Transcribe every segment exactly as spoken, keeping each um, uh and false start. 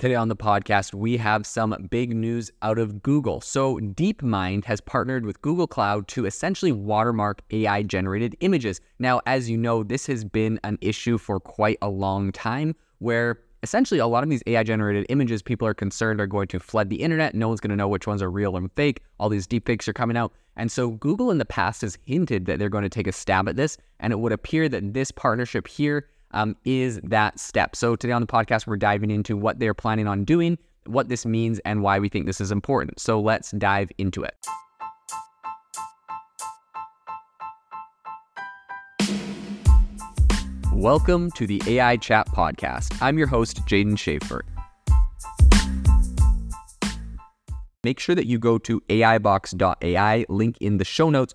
Today on the podcast, we have some big news out of Google. So DeepMind has partnered with Google Cloud to essentially watermark A I-generated images. Now, as you know, this has been an issue for quite a long time where essentially a lot of these A I-generated images people are concerned are going to flood the internet. No one's going to know which ones are real and fake. All these deepfakes are coming out. And so Google in the past has hinted that they're going to take a stab at this, and it would appear that this partnership here Um, is that step. So today on the podcast, we're diving into what they're planning on doing, what this means, and why we think this is important. So let's dive into it. Welcome to the A I Chat Podcast. I'm your host, Jaden Schaefer. Make sure that you go to A I box dot A I, link in the show notes,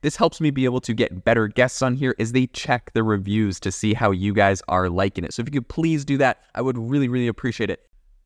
This helps me be able to get better guests on here as they check the reviews to see how you guys are liking it. So if you could please do that, I would really, really appreciate it.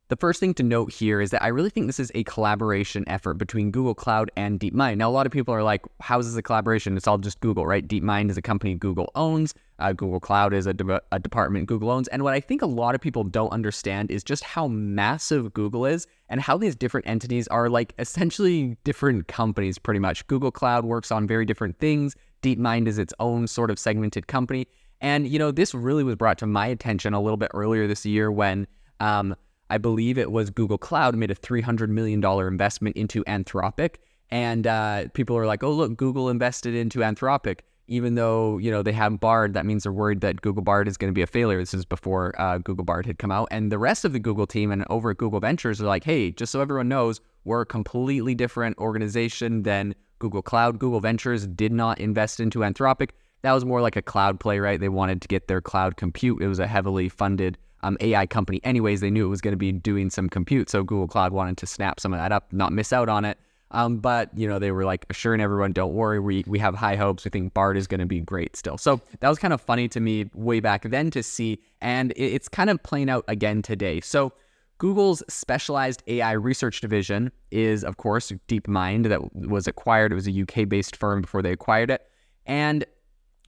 The first thing to note here is that I really think this is a collaboration effort between Google Cloud and DeepMind. Now, a lot of people are like, how is this a collaboration? It's all just Google, right? DeepMind is a company Google owns. Uh, Google Cloud is a, de- a department Google owns. And what I think a lot of people don't understand is just how massive Google is and how these different entities are like essentially different companies pretty much. Google Cloud works on very different things. DeepMind is its own sort of segmented company. And, you know, this really was brought to my attention a little bit earlier this year when um, I believe it was Google Cloud made a three hundred million dollars investment into Anthropic. And uh, people are like, oh, look, Google invested into Anthropic. Even though, you know, they have Bard, that means they're worried that Google Bard is going to be a failure. This is before uh, Google Bard had come out. And the rest of the Google team and over at Google Ventures are like, hey, just so everyone knows, we're a completely different organization than Google Cloud. Google Ventures did not invest into Anthropic. That was more like a cloud play, right? They wanted to get their cloud compute. It was a heavily funded um, A I company. Anyways, they knew it was going to be doing some compute. So Google Cloud wanted to snap some of that up, not miss out on it. Um, but, you know, they were like assuring everyone, don't worry, we we have high hopes. We think Bard is going to be great still. So that was kind of funny to me way back then to see. And it, it's kind of playing out again today. So Google's specialized A I research division is, of course, DeepMind that was acquired. It was a U K-based firm before they acquired it. And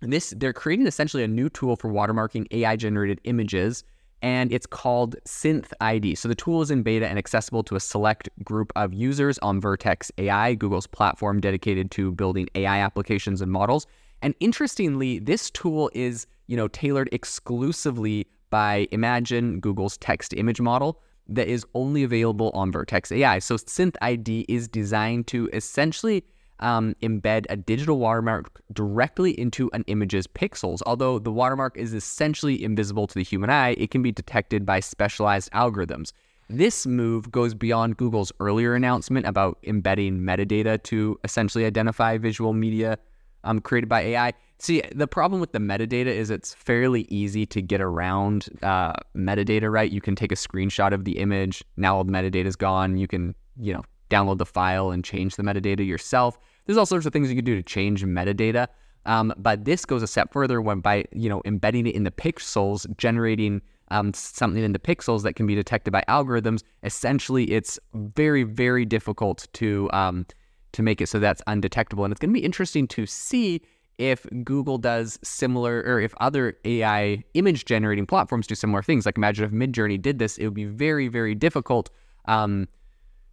this they're creating essentially a new tool for watermarking A I-generated images. And it's called SynthID. So the tool is in beta and accessible to a select group of users on Vertex A I, Google's platform dedicated to building A I applications and models. And interestingly, this tool is, you know, tailored exclusively by Imagen, Google's text-to-image model that is only available on Vertex A I. So SynthID is designed to essentially Um, embed a digital watermark directly into an image's pixels. Although the watermark is essentially invisible to the human eye, it can be detected by specialized algorithms. This move goes beyond Google's earlier announcement about embedding metadata to essentially identify visual media um, created by A I. See, the problem with the metadata is it's fairly easy to get around uh, metadata, right? You can take a screenshot of the image. Now all the metadata is gone. You can, you know, download the file and change the metadata yourself. There's all sorts of things you can do to change metadata. Um, but this goes a step further when by, you know, embedding it in the pixels, generating um, something in the pixels that can be detected by algorithms. Essentially, it's very, very difficult to um, to make it so that's undetectable. And it's going to be interesting to see if Google does similar, or if other A I image generating platforms do similar things. Like imagine if Midjourney did this, it would be very, very difficult um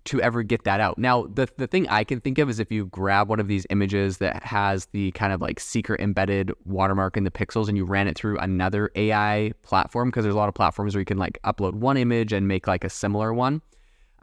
to ever get that out. Now, the the thing I can think of is if you grab one of these images that has the kind of like secret embedded watermark in the pixels and you ran it through another A I platform, because there's a lot of platforms where you can like upload one image and make like a similar one.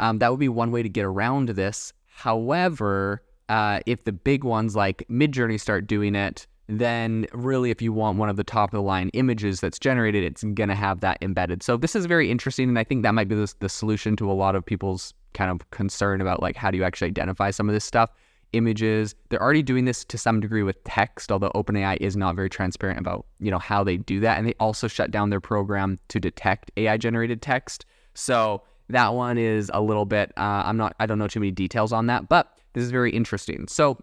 Um, that would be one way to get around this. However, uh, if the big ones like Midjourney start doing it, then really if you want one of the top of the line images that's generated, it's going to have that embedded. So this is very interesting. And I think that might be the, the solution to a lot of people's kind of concern about like, how do you actually identify some of this stuff? Images, they're already doing this to some degree with text, although OpenAI is not very transparent about, you know, how they do that. And they also shut down their program to detect A I generated text. So that one is a little bit, uh, I'm not, I don't know too many details on that, but this is very interesting. So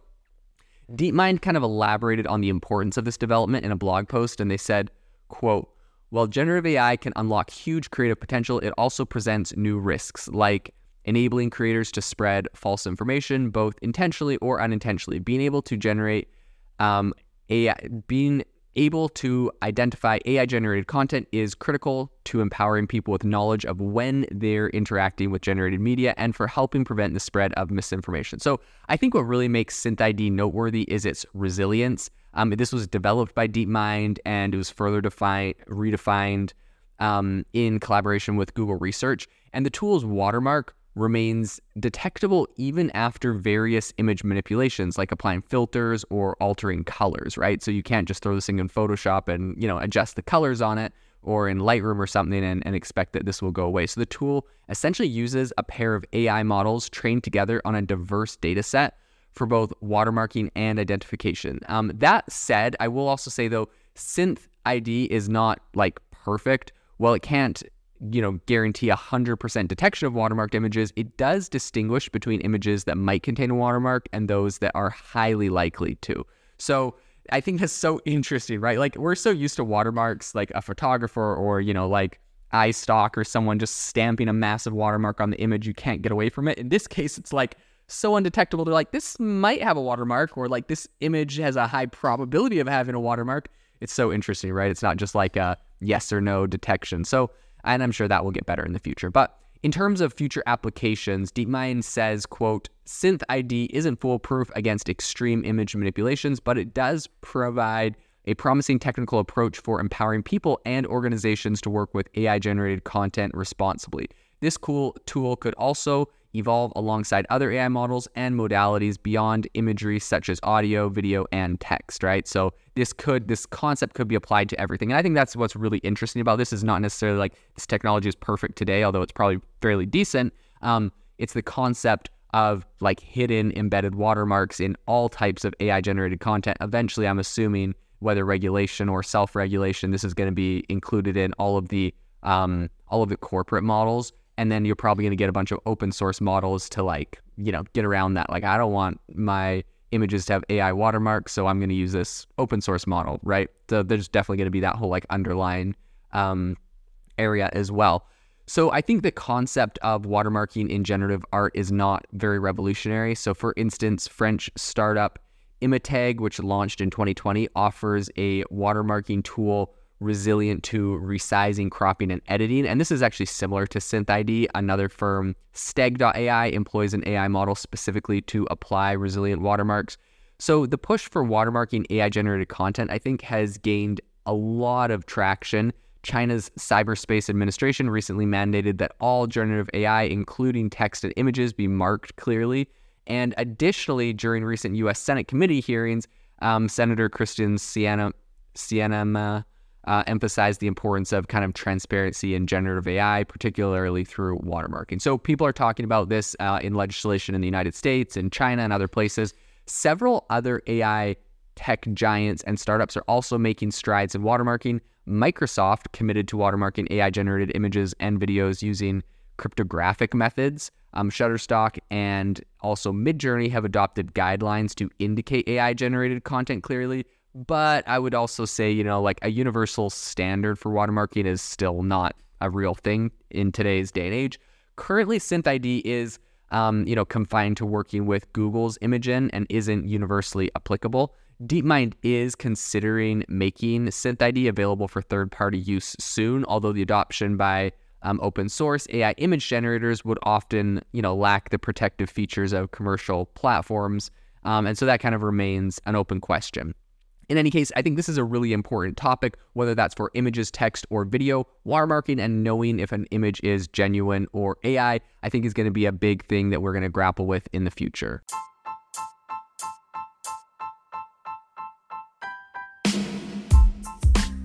DeepMind kind of elaborated on the importance of this development in a blog post, and they said, quote, while generative A I can unlock huge creative potential, it also presents new risks, like enabling creators to spread false information, both intentionally or unintentionally, being able to generate um, A I, being able to identify A I-generated content is critical to empowering people with knowledge of when they're interacting with generated media and for helping prevent the spread of misinformation. So I think what really makes SynthID noteworthy is its resilience. Um, this was developed by DeepMind, and it was further defined, redefined um, in collaboration with Google Research. And the tool's watermark remains detectable even after various image manipulations, like applying filters or altering colors, right? So you can't just throw this thing in Photoshop and, you know, adjust the colors on it, or in Lightroom or something, and, and expect that this will go away. So the tool essentially uses a pair of A I models trained together on a diverse data set for both watermarking and identification. Um, that said, I will also say, though, SynthID is not, like, perfect. While it can't, you know, guarantee one hundred percent detection of watermarked images, it does distinguish between images that might contain a watermark and those that are highly likely to. So I think that's so interesting, right? Like, we're so used to watermarks, like a photographer or, you know, like iStock or someone just stamping a massive watermark on the image. You can't get away from it. In this case, it's like so undetectable. They're like, this might have a watermark, or like this image has a high probability of having a watermark. It's so interesting, right? It's not just like a yes or no detection. So, and I'm sure that will get better in the future. But in terms of future applications, DeepMind says, quote, SynthID isn't foolproof against extreme image manipulations, but it does provide a promising technical approach for empowering people and organizations to work with A I-generated content responsibly. This cool tool could also evolve alongside other A I models and modalities beyond imagery, such as audio, video, and text, right? So this could, this concept could be applied to everything. And I think that's what's really interesting about this is not necessarily like this technology is perfect today, although it's probably fairly decent. Um, it's the concept of like hidden embedded watermarks in all types of A I-generated content. Eventually, I'm assuming, whether regulation or self-regulation, this is going to be included in all of the um, all of the corporate models. And then you're probably going to get a bunch of open source models to, like, you know, get around that. Like, I don't want my images to have A I watermarks, so I'm going to use this open source model, right? So there's definitely going to be that whole like underlying um, area as well. So I think the concept of watermarking in generative art is not very revolutionary. So for instance, French startup Imatag, which launched in twenty twenty, offers a watermarking tool resilient to resizing, cropping, and editing. And this is actually similar to SynthID. Another firm, Steg dot A I, employs an A I model specifically to apply resilient watermarks. So the push for watermarking A I-generated content, I think, has gained a lot of traction. China's Cyberspace Administration recently mandated that all generative A I, including text and images, be marked clearly. And additionally, during recent U S Senate committee hearings, um, Senator Christine Sinema Uh, emphasize the importance of kind of transparency in generative A I, particularly through watermarking. So people are talking about this uh, in legislation in the United States, in China, and other places. Several other A I tech giants and startups are also making strides in watermarking. Microsoft committed to watermarking A I-generated images and videos using cryptographic methods. Um, Shutterstock and also Midjourney have adopted guidelines to indicate A I-generated content clearly. But I would also say, you know, like a universal standard for watermarking is still not a real thing in today's day and age. Currently, SynthID is, um, you know, confined to working with Google's Imagen and isn't universally applicable. DeepMind is considering making SynthID available for third-party use soon, although the adoption by um, open source A I image generators would often, you know, lack the protective features of commercial platforms. Um, and so that kind of remains an open question. In any case, I think this is a really important topic, whether that's for images, text, or video. Watermarking and knowing if an image is genuine or A I, I think is going to be a big thing that we're going to grapple with in the future.